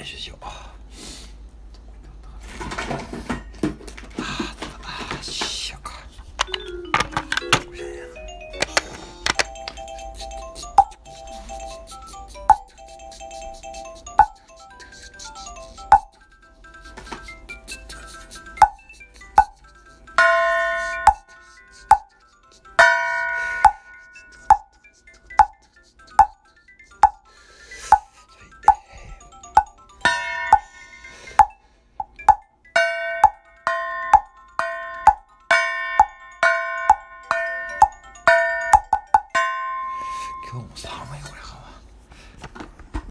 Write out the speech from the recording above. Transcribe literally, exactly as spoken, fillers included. よいしょ。